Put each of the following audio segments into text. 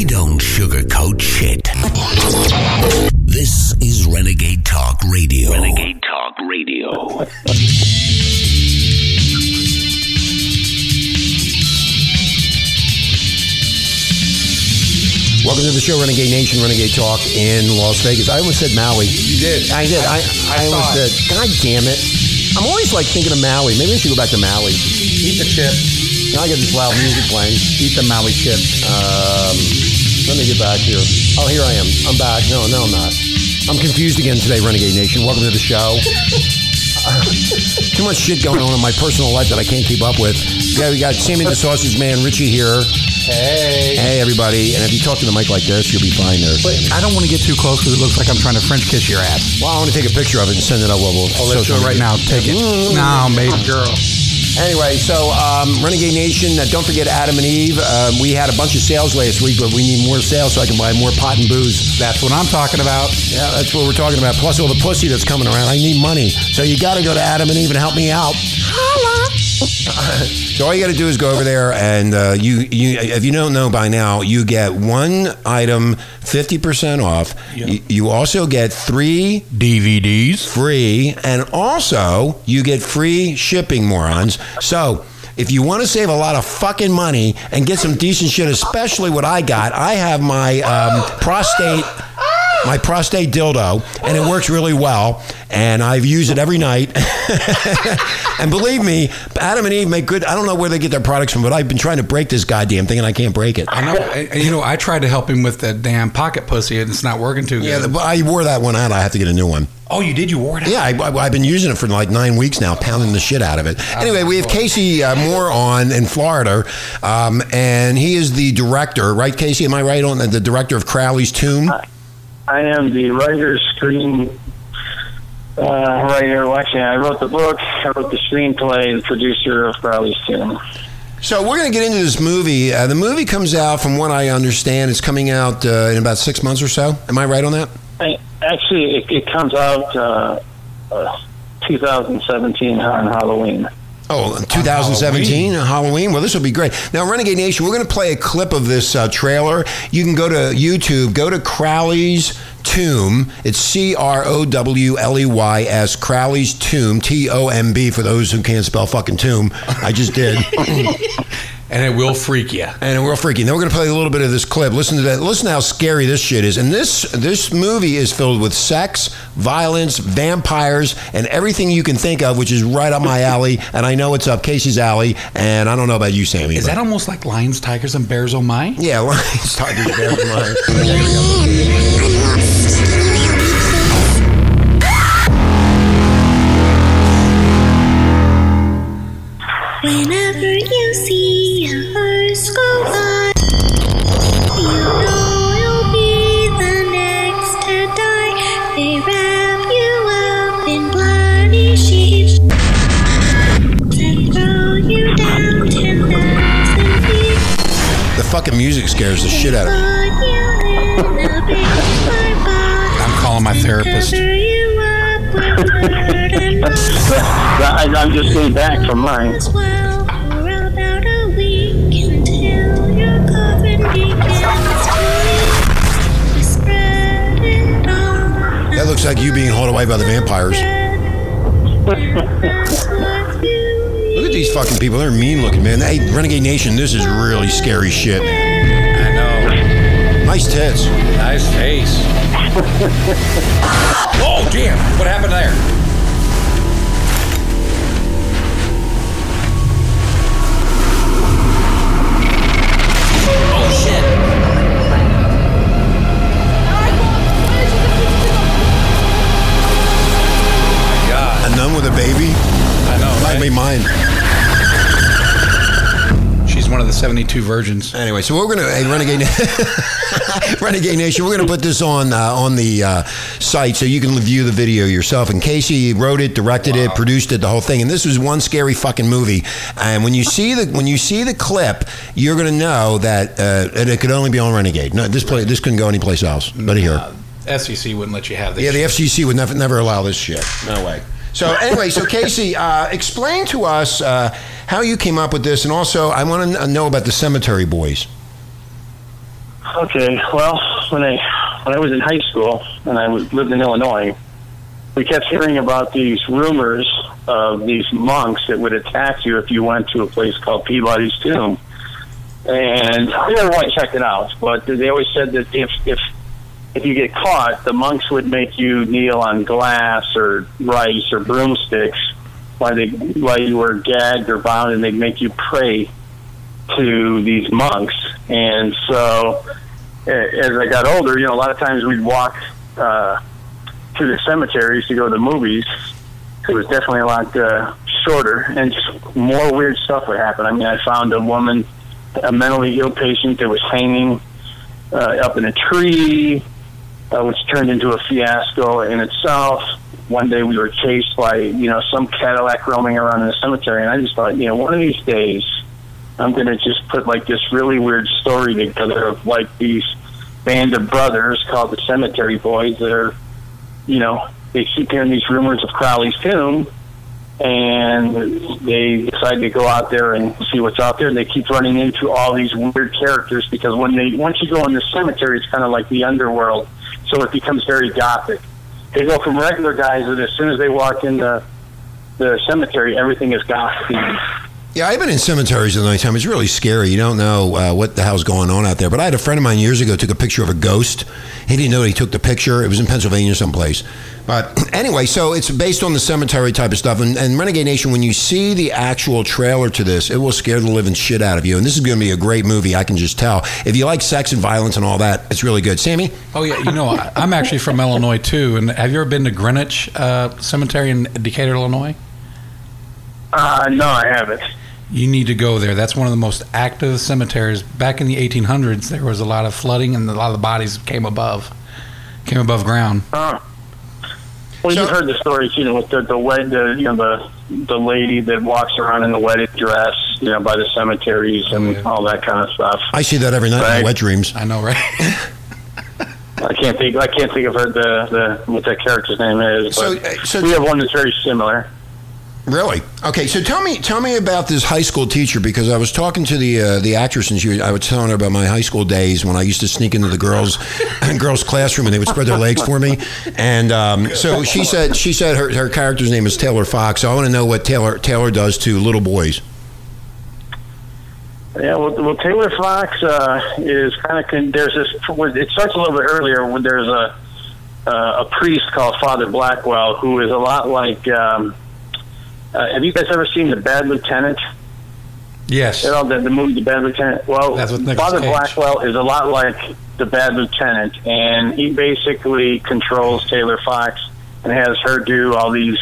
We don't sugarcoat shit. This is Renegade Talk Radio. Renegade Talk Radio. Welcome to the show, Renegade Nation, Renegade Talk in Las Vegas. I almost said Maui. You did. I did. I almost said, God damn it. I'm always like thinking of Maui. Maybe I should go back to Maui. Eat the chip. Now I got this loud music playing. Eat the Maui chip. Let me get back here. Oh, here I am. I'm back. No, I'm not. I'm confused again today, Renegade Nation. Welcome to the show. Too much shit going on in my personal life that I can't keep up with. Yeah, we got Sammy the Sausage Man, Richie here. Hey everybody, and if you talk to the mic like this, you'll be fine there. But I don't want to get too close because it looks like I'm trying to French kiss your ass. Well, I want to take a picture of it and send it out. Let's do it right now. Take it. No, baby girl. Anyway, so Renegade Nation, don't forget Adam and Eve. We had a bunch of sales last week, but we need more sales so I can buy more pot and booze. That's what I'm talking about. Yeah, that's what we're talking about. Plus all the pussy that's coming around. I need money. So you got to go to Adam and Eve and help me out. So all you got to do is go over there, and you if you don't know by now, you get one item 50% off. Yep. You also get 3 DVDs free, and also you get free shipping, morons. So if you want to save a lot of fucking money and get some decent shit, especially what I got, I have my prostate dildo, and it works really well, and I've used it every night. And believe me, Adam and Eve make good. I don't know where they get their products from, but I've been trying to break this goddamn thing, and I can't break it. I know. I tried to help him with that damn pocket pussy, and it's not working too good. Yeah, but I wore that one out. I have to get a new one. Oh, you did? You wore it out? Yeah, I've been using it for like 9 weeks now, pounding the shit out of it. Anyway, we have Casey Moore on in Florida, and he is the director, right, Casey? Am I right on the director of Crowley's Tomb? I am the I wrote the book, I wrote the screenplay, and producer of Crowley's Tomb. So we're going to get into this movie. The movie comes out, from what I understand, it's coming out in about 6 months or so. Am I right on that? Actually, it comes out 2017 on Halloween. Oh, 2017, Halloween. Well, this will be great. Now, Renegade Nation, we're going to play a clip of this trailer. You can go to YouTube, go to Crowley's Tomb. It's Crowleys, Crowley's Tomb, Tomb, for those who can't spell fucking tomb. I just did. And it will freak you. Then we're going to play a little bit of this clip. Listen to that. Listen to how scary this shit is. And this movie is filled with sex, violence, vampires, and everything you can think of, which is right up my alley. And I know it's up Casey's alley. And I don't know about you, Sammy. Is that almost like lions, tigers, and bears? Oh my! Yeah, lions, tigers, bears, oh my. I'm lost. Can you help me? Whenever you see a horse go by, you know you'll be the next to die. They wrap you up in bloody sheets and throw you down 10,000 feet. The fucking music scares the shit out of me. I'm calling my therapist. I'm just getting back from mine. That looks like you being hauled away by the vampires. Look at these fucking people. They're mean looking, man. Hey, Renegade Nation, this is really scary shit. I know. Nice tits. Nice face. Oh, damn. What happened there? With a baby? I know. Might be mine. She's one of the 72 virgins. Anyway, so we're going to, Renegade Nation, we're going to put this on the site so you can view the video yourself. And Casey wrote it, directed it, produced it, the whole thing. And this was one scary fucking movie. And when you see the clip, you're going to know that and it could only be on Renegade. No, this couldn't go anyplace else but here. FCC wouldn't let you have this. Yeah, the FCC would never allow this shit. No way. So anyway, Casey, explain to us how you came up with this, and also I want to know about the cemetery boys. Okay, well, when I was in high school and I lived in Illinois, we kept hearing about these rumors of these monks that would attack you if you went to a place called Peabody's Tomb. And I never really checked it out, but they always said that if you get caught, the monks would make you kneel on glass or rice or broomsticks while you were gagged or bound, and they'd make you pray to these monks. And so as I got older, you know, a lot of times we'd walk to the cemeteries to go to the movies. It was definitely a lot shorter, and just more weird stuff would happen. I mean, I found a woman, a mentally ill patient that was hanging up in a tree, which turned into a fiasco in itself. One day we were chased by, you know, some Cadillac roaming around in the cemetery, and I just thought, you know, one of these days I'm going to just put, like, this really weird story together of, like, these band of brothers called the Cemetery Boys that are, you know, they keep hearing these rumors of Crowley's Tomb, and they decide to go out there and see what's out there, and they keep running into all these weird characters, because once you go in the cemetery, it's kind of like the underworld, so it becomes very gothic. They go from regular guys that as soon as they walk in the cemetery, everything is gothic. Yeah, I've been in cemeteries at nighttime. It's really scary. You don't know what the hell's going on out there. But I had a friend of mine years ago took a picture of a ghost. He didn't know that he took the picture. It was in Pennsylvania someplace. But anyway, so it's based on the cemetery type of stuff. And Renegade Nation, when you see the actual trailer to this, it will scare the living shit out of you. And this is going to be a great movie, I can just tell. If you like sex and violence and all that, it's really good. Sammy? Oh, yeah. You know, I'm actually from Illinois, too. And have you ever been to Greenwich Cemetery in Decatur, Illinois? No, I haven't. You need to go there. That's one of the most active cemeteries. Back in the 1800s, there was a lot of flooding, and a lot of the bodies came above ground. Well, so, you've heard the stories, you know, with the lady that walks around in the wedded dress, you know, by the cemeteries and all that kind of stuff. I see that every night in wet dreams. I know, right? I can't think of her what that character's name is. But so we have one that's very similar. Really? Okay, so tell me about this high school teacher, because I was talking to the actress, and I was telling her about my high school days when I used to sneak into the girls' classroom, and they would spread their legs for me. And so she said her character's name is Taylor Fox. So I want to know what Taylor does to little boys. Yeah, well, Taylor Fox is kind of there's this. It starts a little bit earlier when there's a priest called Father Blackwell, who is a lot like. Have you guys ever seen The Bad Lieutenant? Yes. You know, the movie The Bad Lieutenant? Well, Father Blackwell is a lot like The Bad Lieutenant, and he basically controls Taylor Fox and has her do all these,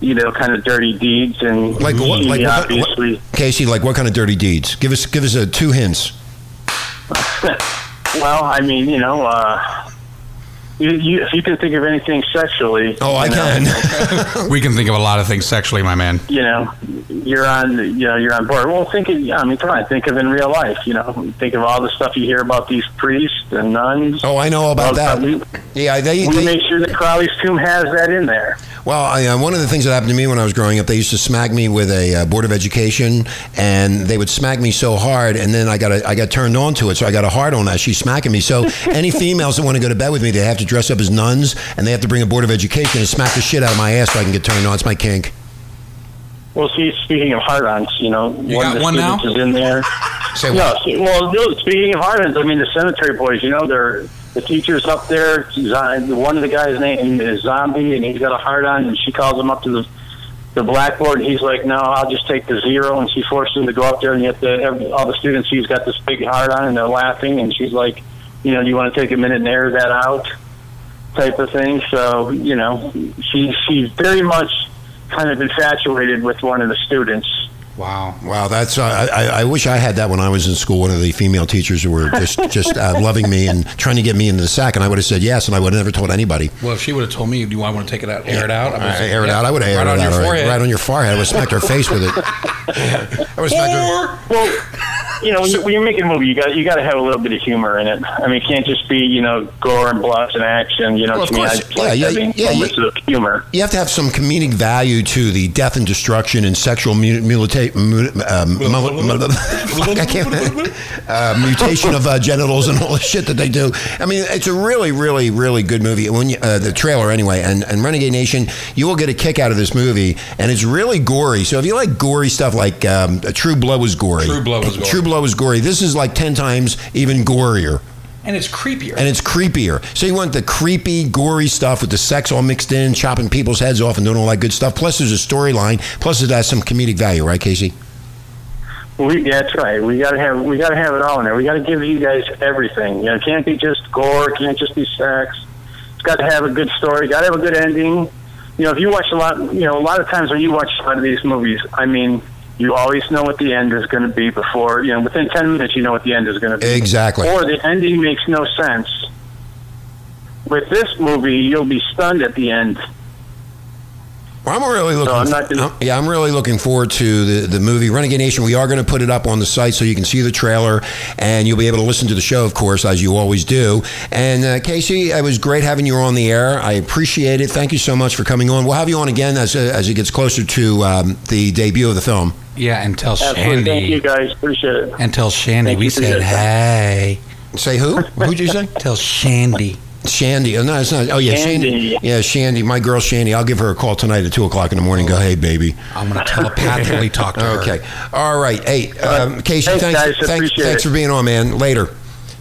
you know, kind of dirty deeds. And Casey, like what kind of dirty deeds? Give us two hints. Well, I mean, you know... if you can think of anything sexually... Oh, I can. We can think of a lot of things sexually, my man. You know, you're on board. Well, think of in real life, you know. Think of all the stuff you hear about these priests and nuns. Oh, I know about that. We make sure that Crowley's Tomb has that in there. Well, one of the things that happened to me when I was growing up, they used to smack me with a Board of Education, and they would smack me so hard, and then I got turned on to it, so I got a hard on that. She's smacking me. So any females that want to go to bed with me, they have to dress up as nuns, and they have to bring a Board of Education and smack the shit out of my ass so I can get turned on. It's my kink. Well, see, speaking of hard-ons, you know, one of the students is in there. Speaking of hard-ons, I mean, the cemetery boys, you know, the teacher's up there. One of the guys' name is Zombie, and he's got a hard-on, and she calls him up to the blackboard, and he's like, no, I'll just take the zero, and she forces him to go up there, and yet all the students, he's got this big hard-on, and they're laughing, and she's like, you know, do you want to take a minute and air that out type of thing? So, you know, she's very much kind of infatuated with one of the students. Wow! That's I wish I had that when I was in school. One of the female teachers were just loving me and trying to get me into the sack, and I would have said yes, and I would have never told anybody. Well, if she would have told me, do I want to take it out, air it out? I would have aired it out. Right on your forehead. I would have smacked her face with it. I would have smacked her. Well, you know, when you're making a movie, you got to have a little bit of humor in it. I mean, it can't just be, you know, gore and bloods and action. You know, well, to me, I just like having a little bit of humor. You have to have some comedic value to the death and destruction and sexual mutation of genitals and all the shit that they do. I mean, it's a really, really, really good movie. When you, the trailer, anyway, and Renegade Nation, you will get a kick out of this movie, and it's really gory. So if you like gory stuff, like True Blood was gory. True Blood was gory. This is like 10 times even gorier. And it's creepier. So you want the creepy, gory stuff with the sex all mixed in, chopping people's heads off and doing all that good stuff. Plus there's a storyline. Plus it has some comedic value, right, Casey? That's right. We gotta have it all in there. We gotta give you guys everything. You know, it can't be just gore, it can't just be sex. It's gotta have a good story, gotta have a good ending. You know, if you watch a lot of times when you watch a lot of these movies, I mean, you always know what the end is going to be before, you know, within 10 minutes, you know what the end is going to be. Exactly. Or the ending makes no sense. With this movie, you'll be stunned at the end. Well, I'm really looking forward to the movie Renegade Nation. We are going to put it up on the site so you can see the trailer, and you'll be able to listen to the show, of course, as you always do. And Casey, it was great having you on the air. I appreciate it. Thank you so much for coming on. We'll have you on again as it gets closer to the debut of the film. Yeah, and tell Shandy. Thank you, guys. Appreciate it. And tell Shandy we said hey. Say who? Who'd you say? Tell Shandy. Shandy. Oh, no, it's not. Oh, yeah. Shandy. Yeah, Shandy. My girl, Shandy. I'll give her a call tonight at 2 o'clock in the morning. Go, hey, baby. I'm going to telepathically talk to her. Okay. All right. Hey, Casey, thanks for being on, man. Later.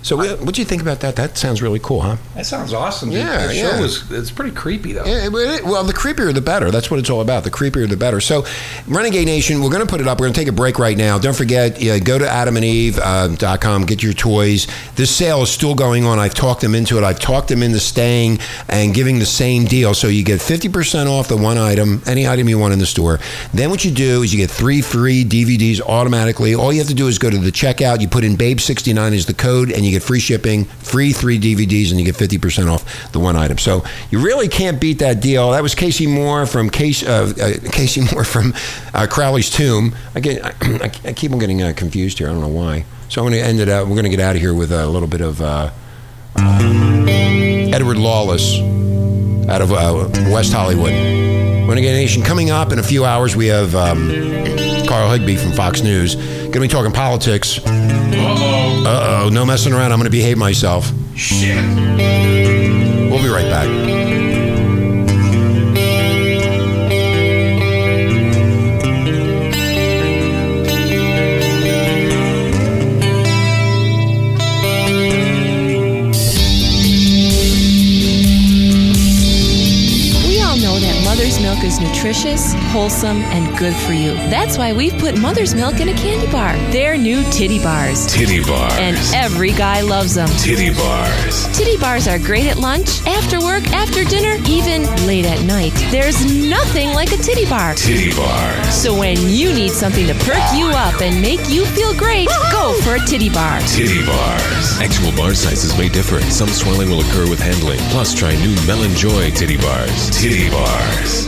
So what do you think about that? That sounds really cool, huh? That sounds awesome. Dude. Yeah, the show it's pretty creepy, though. Yeah, well, the creepier, the better. That's what it's all about. The creepier, the better. So, Renegade Nation, we're going to put it up. We're going to take a break right now. Don't forget, go to adamandeve.com, get your toys. This sale is still going on. I've talked them into it. I've talked them into staying and giving the same deal. So you get 50% off the one item, any item you want in the store. Then what you do is you get 3 free DVDs automatically. All you have to do is go to the checkout. You put in BABE69 as the code, and you get free shipping, free 3 DVDs, and you get 50% off the one item. So you really can't beat that deal. That was Casey Moore from Crowley's Tomb. I keep on getting confused here. I don't know why. So I'm going to end it out. We're going to get out of here with a little bit of Edward Wallace out of West Hollywood. Renegade Nation. Coming up in a few hours, we have Carl Higbie from Fox News. Going to be talking politics. Uh-oh, no messing around. I'm going to behave myself. Shit. We'll be right back. We all know that mother's milk is nutritious, wholesome, and good for you. That's why we've put mother's milk in a candy bar. They're new Titty Bars. Titty Bars. And every guy loves them. Titty Bars. Titty Bars are great at lunch, after work, after dinner, even late at night. There's nothing like a Titty Bar. Titty Bars. So when you need something to perk you up and make you feel great, go for a Titty Bar. Titty Bars. Actual bar sizes may differ. Some swelling will occur with handling. Plus, try new Melon Joy Titty Bars. Titty Bars.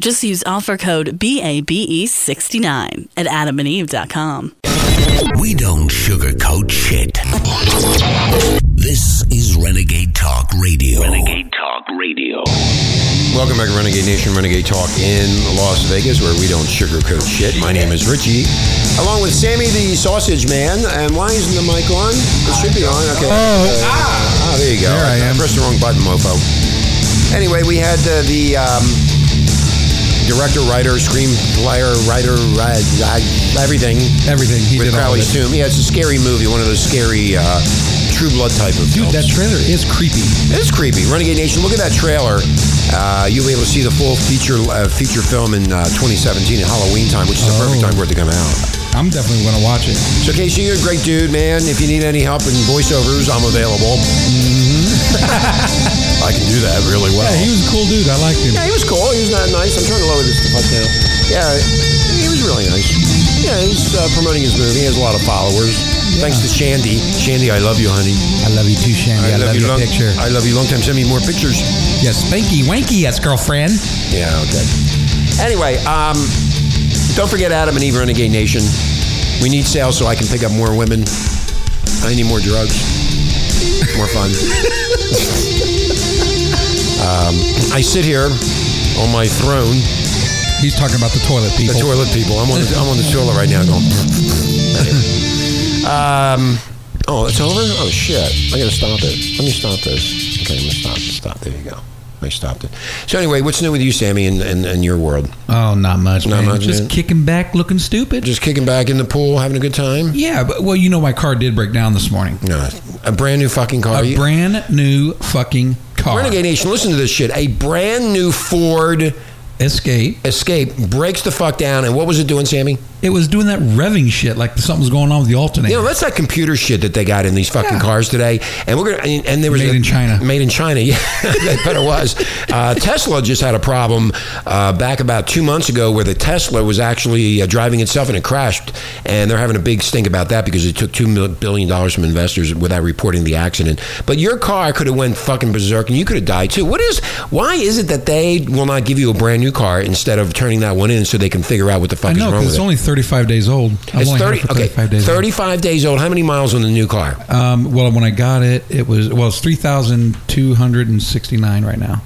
Just use offer code BABE69 at adamandeve.com. We don't sugarcoat shit. This is Renegade Talk Radio. Renegade Talk Radio. Welcome back to Renegade Nation, Renegade Talk in Las Vegas, where we don't sugarcoat shit. My name is Richie. along with Sammy the Sausage Man. And why isn't the mic on? It should be on. Okay. Oh, there you go. There I am. Pressed the wrong button, mofo. Anyway, we had the director, writer, screenplayer, everything. He did Crowley's Tomb. Yeah, it's a scary movie. One of those scary. True Blood type of films. Dude, that trailer is creepy. It is creepy. Renegade Nation, look at that trailer. You'll be able to see the full feature film in 2017 at Halloween time, which is the perfect time for it to come out. I'm definitely going to watch it. So, Casey, you're a great dude, man. If you need any help in voiceovers, I'm available. Mm-hmm. I can do that really well. Yeah, he was a cool dude. I liked him. Yeah, he was cool. He was not nice. I'm trying to lower this up now. Yeah, he was really nice. Yeah, he's promoting his movie. He has a lot of followers. Yeah. Thanks to Shandy. Shandy, I love you, honey. I love you too, Shandy. I love you your picture. I love you long time. Send me more pictures. Yes, spanky wanky, yes, girlfriend. Yeah, okay. Anyway, don't forget Adam and Eve Renegade Nation. We need sales so I can pick up more women. I need more drugs. More fun. I sit here on my throne. He's talking about the toilet people. The toilet people. I'm on the toilet right now going... it's over? Oh, shit. I got to stop it. Let me stop this. Okay, I'm going to stop. There you go. I stopped it. So anyway, what's new with you, Sammy, and your world? Oh, not much. Not much. Just kicking back, looking stupid. Just kicking back in the pool, having a good time? Yeah, but, well, you know my car did break down this morning. No, a brand new fucking car. A brand new fucking car. Renegade Nation, listen to this shit. A brand new Ford... Escape breaks the fuck down, and what was it doing, Sammy? It was doing that revving shit, like something was going on with the alternator. You know, that's that computer shit that they got in these fucking cars today. And we're gonna and there was made in China. Yeah, that better was. Tesla just had a problem back about 2 months ago where the Tesla was actually driving itself and it crashed, and they're having a big stink about that because it took $2 billion from investors without reporting the accident. But your car could have went fucking berserk, and you could have died too. Why is it that they will not give you a brand new car instead of turning that one in so they can figure out what the fuck is wrong with it? It's only 35 days old. It's 35 days old. How many miles on the new car? Well, when I got it, it's 3,269 right now.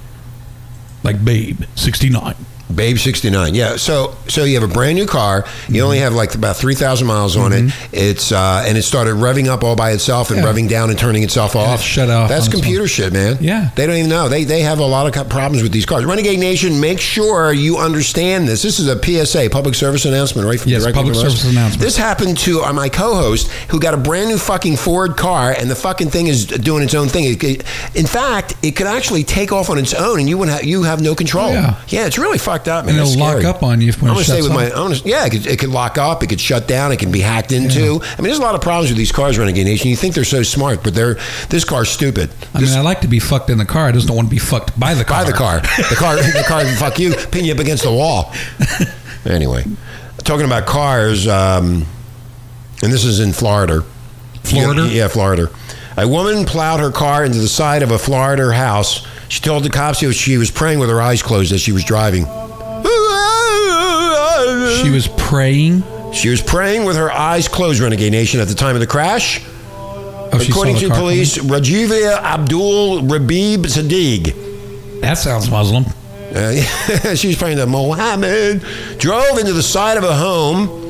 Like Babe 69. Babe 69. Yeah. So you have a brand new car. You only have like about 3,000 miles on it. It's and it started revving up all by itself and revving down and turning itself off. It shut off. That's computer shit, man. Yeah. They don't even know. They have a lot of problems with these cars. Renegade Nation, make sure you understand this. This is a PSA, public service announcement, right? Public service announcement. This happened to my co-host who got a brand new fucking Ford car, and the fucking thing is doing its own thing. In fact, it could actually take off on its own, and you have no control. Yeah, it's really fucking up, man. And it'll lock up on you. I'm going to stay with my own. Yeah, it could lock up. It could shut down. It can be hacked into. I mean, there's a lot of problems with these cars, Renegade Nation. You think they're so smart, but this car's stupid. I mean, I like to be fucked in the car. I just don't want to be fucked by the car. The car can fuck you, pin you up against the wall. Anyway, talking about cars, and this is in Florida. Florida? Yeah, Florida. A woman plowed her car into the side of a Florida house. She told the cops she was praying with her eyes closed as she was driving. She was praying? She was praying with her eyes closed, Renegade Nation, at the time of the crash. According to police, Rajivia Abdul Rabib Sadiq. That sounds Muslim. She was praying to Mohammed. Drove into the side of a home.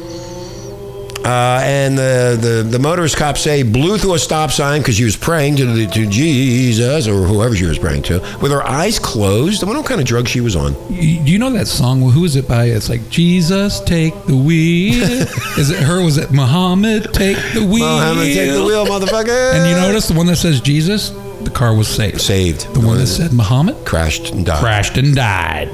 And the motorist, cops say, blew through a stop sign because she was praying to Jesus or whoever she was praying to with her eyes closed. I wonder what kind of drug she was on. Do you know that song? Who is it by? It's like, Jesus, take the wheel. Is it her? Was it Muhammad, take the wheel? Muhammad, take the wheel, motherfucker. And you notice the one that says Jesus, the car was saved. The one that said Muhammad? Crashed and died.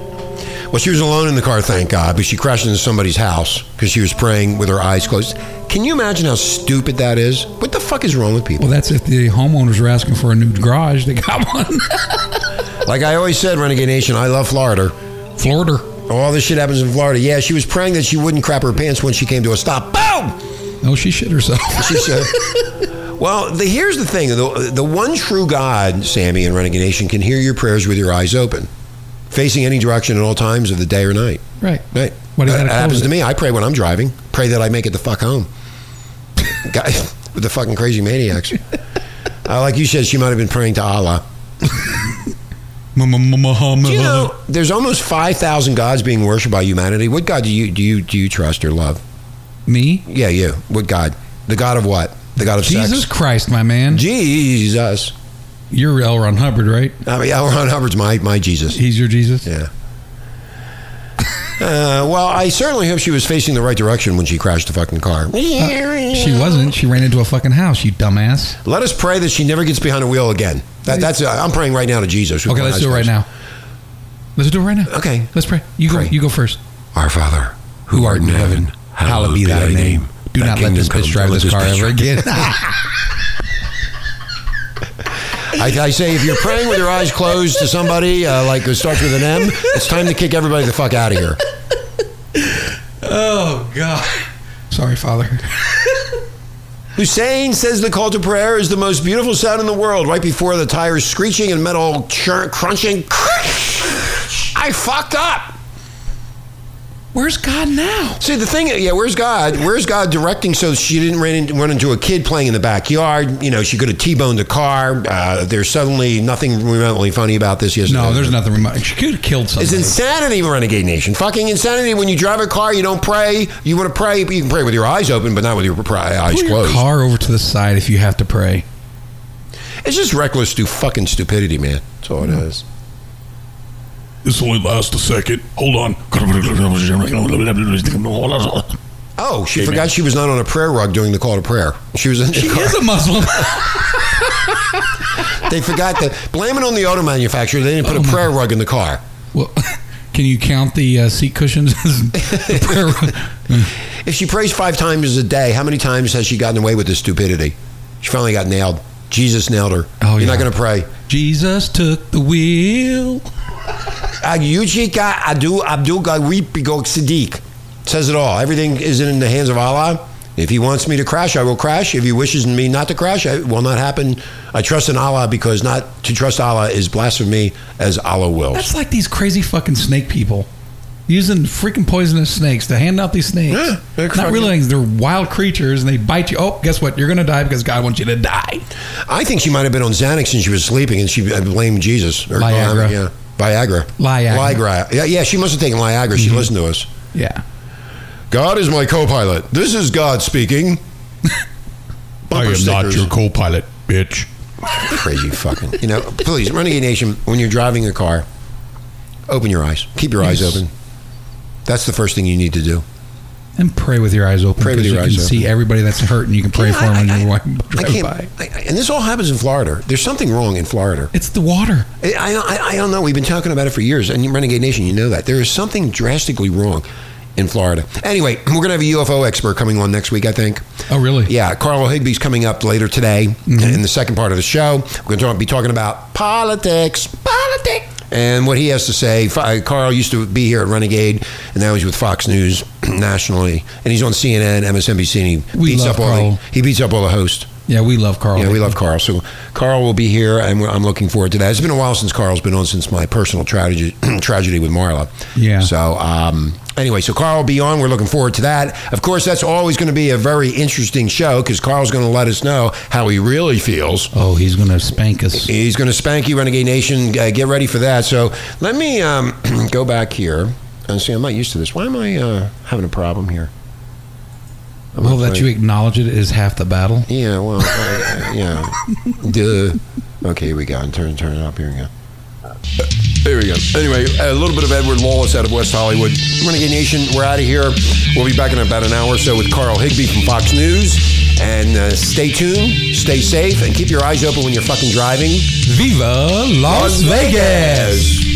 Well, she was alone in the car, thank God, but she crashed into somebody's house because she was praying with her eyes closed. Can you imagine how stupid that is? What the fuck is wrong with people? Well, that's if the homeowners are asking for a new garage, they got one. Like I always said, Renegade Nation, I love Florida. Florida. All this shit happens in Florida. Yeah, she was praying that she wouldn't crap her pants when she came to a stop. Boom! No, she shit herself. She said... Well, here's the thing. The one true God, Sammy and Renegade Nation, can hear your prayers with your eyes open. Facing any direction at all times of the day or night. Right. That happens to me. I pray when I'm driving. Pray that I make it the fuck home. Guys, with the fucking crazy maniacs. Like you said, she might have been praying to Allah. Do you know, there's almost 5,000 gods being worshipped by humanity. What God do you trust or love? Me? Yeah, you. What God? The God of what? The God of sex? Jesus Christ, my man. Jesus. You're L. Ron Hubbard, right? I mean, L. Ron Hubbard's my Jesus. He's your Jesus? Yeah. Well, I certainly hope she was facing the right direction when she crashed the fucking car. She wasn't. She ran into a fucking house, you dumbass. Let us pray that she never gets behind a wheel again. That's. I'm praying right now to Jesus. Okay, let's do it right now. Let's do it right now. Okay. Let's pray. You go first. Our Father, who art in heaven, hallowed be thy name. Do not let this bitch drive this car ever again. I say, if you're praying with your eyes closed to somebody, like it starts with an M, it's time to kick everybody the fuck out of here. Oh, God. Sorry, Father. Hussein says the call to prayer is the most beautiful sound in the world, right before the tires screeching and metal crunching. I fucked up. Where's God now? See, the thing, yeah, where's God? Where's God directing so she didn't run into a kid playing in the backyard? You know, she could have T-boned the car. There's suddenly nothing remotely funny about this yesterday. No, there's nothing remote. She could have killed somebody. It's insanity, Renegade Nation. Fucking insanity. When you drive a car, you don't pray. You want to pray. You can pray with your eyes open, but not with your eyes closed. Pull your car over to the side if you have to pray. It's just reckless fucking stupidity, man. That's all it is. This only lasts a second. Hold on. Oh, she forgot she was not on a prayer rug during the call to prayer. She was in the car. She is a Muslim. They forgot to blame it on the auto manufacturer. They didn't put a prayer rug in the car. Well, can you count the seat cushions as the prayer rug? If she prays 5 times a day, how many times has she gotten away with this stupidity? She finally got nailed. Jesus nailed her. Oh, You're not going to pray. Jesus took the wheel. Abdul Rabib Sadiq says it all. Everything is in the hands of Allah. If he wants me to crash, I will crash. If he wishes me not to crash, it will not happen. I trust in Allah, because not to trust Allah is blasphemy, as Allah wills. That's like these crazy fucking snake people using freaking poisonous snakes to hand out these snakes. Yeah, not realizing they're wild creatures and they bite you. Oh, guess what? You're going to die because God wants you to die. I think she might have been on Xanax and she was sleeping and she blamed Jesus. Or Viagra. Yeah. Viagra. Yeah, she must have taken Viagra. She listened to us. Yeah. God is my co-pilot. This is God speaking. I am not your co-pilot, bitch. Crazy fucking. You know, please, Renegade Nation, when you're driving a car, open your eyes. Keep your eyes open. That's the first thing you need to do. And pray with your eyes open. Pray with your eyes open. You can see everybody that's hurt, and you can pray for them when you're walking by. And this all happens in Florida. There's something wrong in Florida. It's the water. I don't know. We've been talking about it for years. And Renegade Nation, you know that. There is something drastically wrong in Florida. Anyway, we're going to have a UFO expert coming on next week, I think. Oh, really? Yeah. Carl Higbie's coming up later today in the second part of the show. We're going to be talking about politics. Politics. And what he has to say. Carl used to be here at Renegade, and now he's with Fox News nationally, and he's on CNN, MSNBC, and he beats up all the hosts. Yeah, we love Carl. Yeah, we love Carl. So Carl will be here, and I'm looking forward to that. It's been a while since Carl's been on, since my personal tragedy with Marla. Yeah. So anyway, so Carl will be on. We're looking forward to that. Of course, that's always going to be a very interesting show, because Carl's going to let us know how he really feels. Oh, he's going to spank us. He's going to spank you, Renegade Nation. Get ready for that. So let me go back here and see. I'm not used to this. Why am I having a problem here? Well, that you acknowledge it is half the battle. Yeah, well, yeah. Duh. Okay, here we go. Turn it up. Here we go. There we go. Anyway, a little bit of Edward Wallace out of West Hollywood. Renegade Nation, we're out of here. We'll be back in about an hour or so with Carl Higbie from Fox News. And stay tuned, stay safe, and keep your eyes open when you're fucking driving. Viva Las Vegas!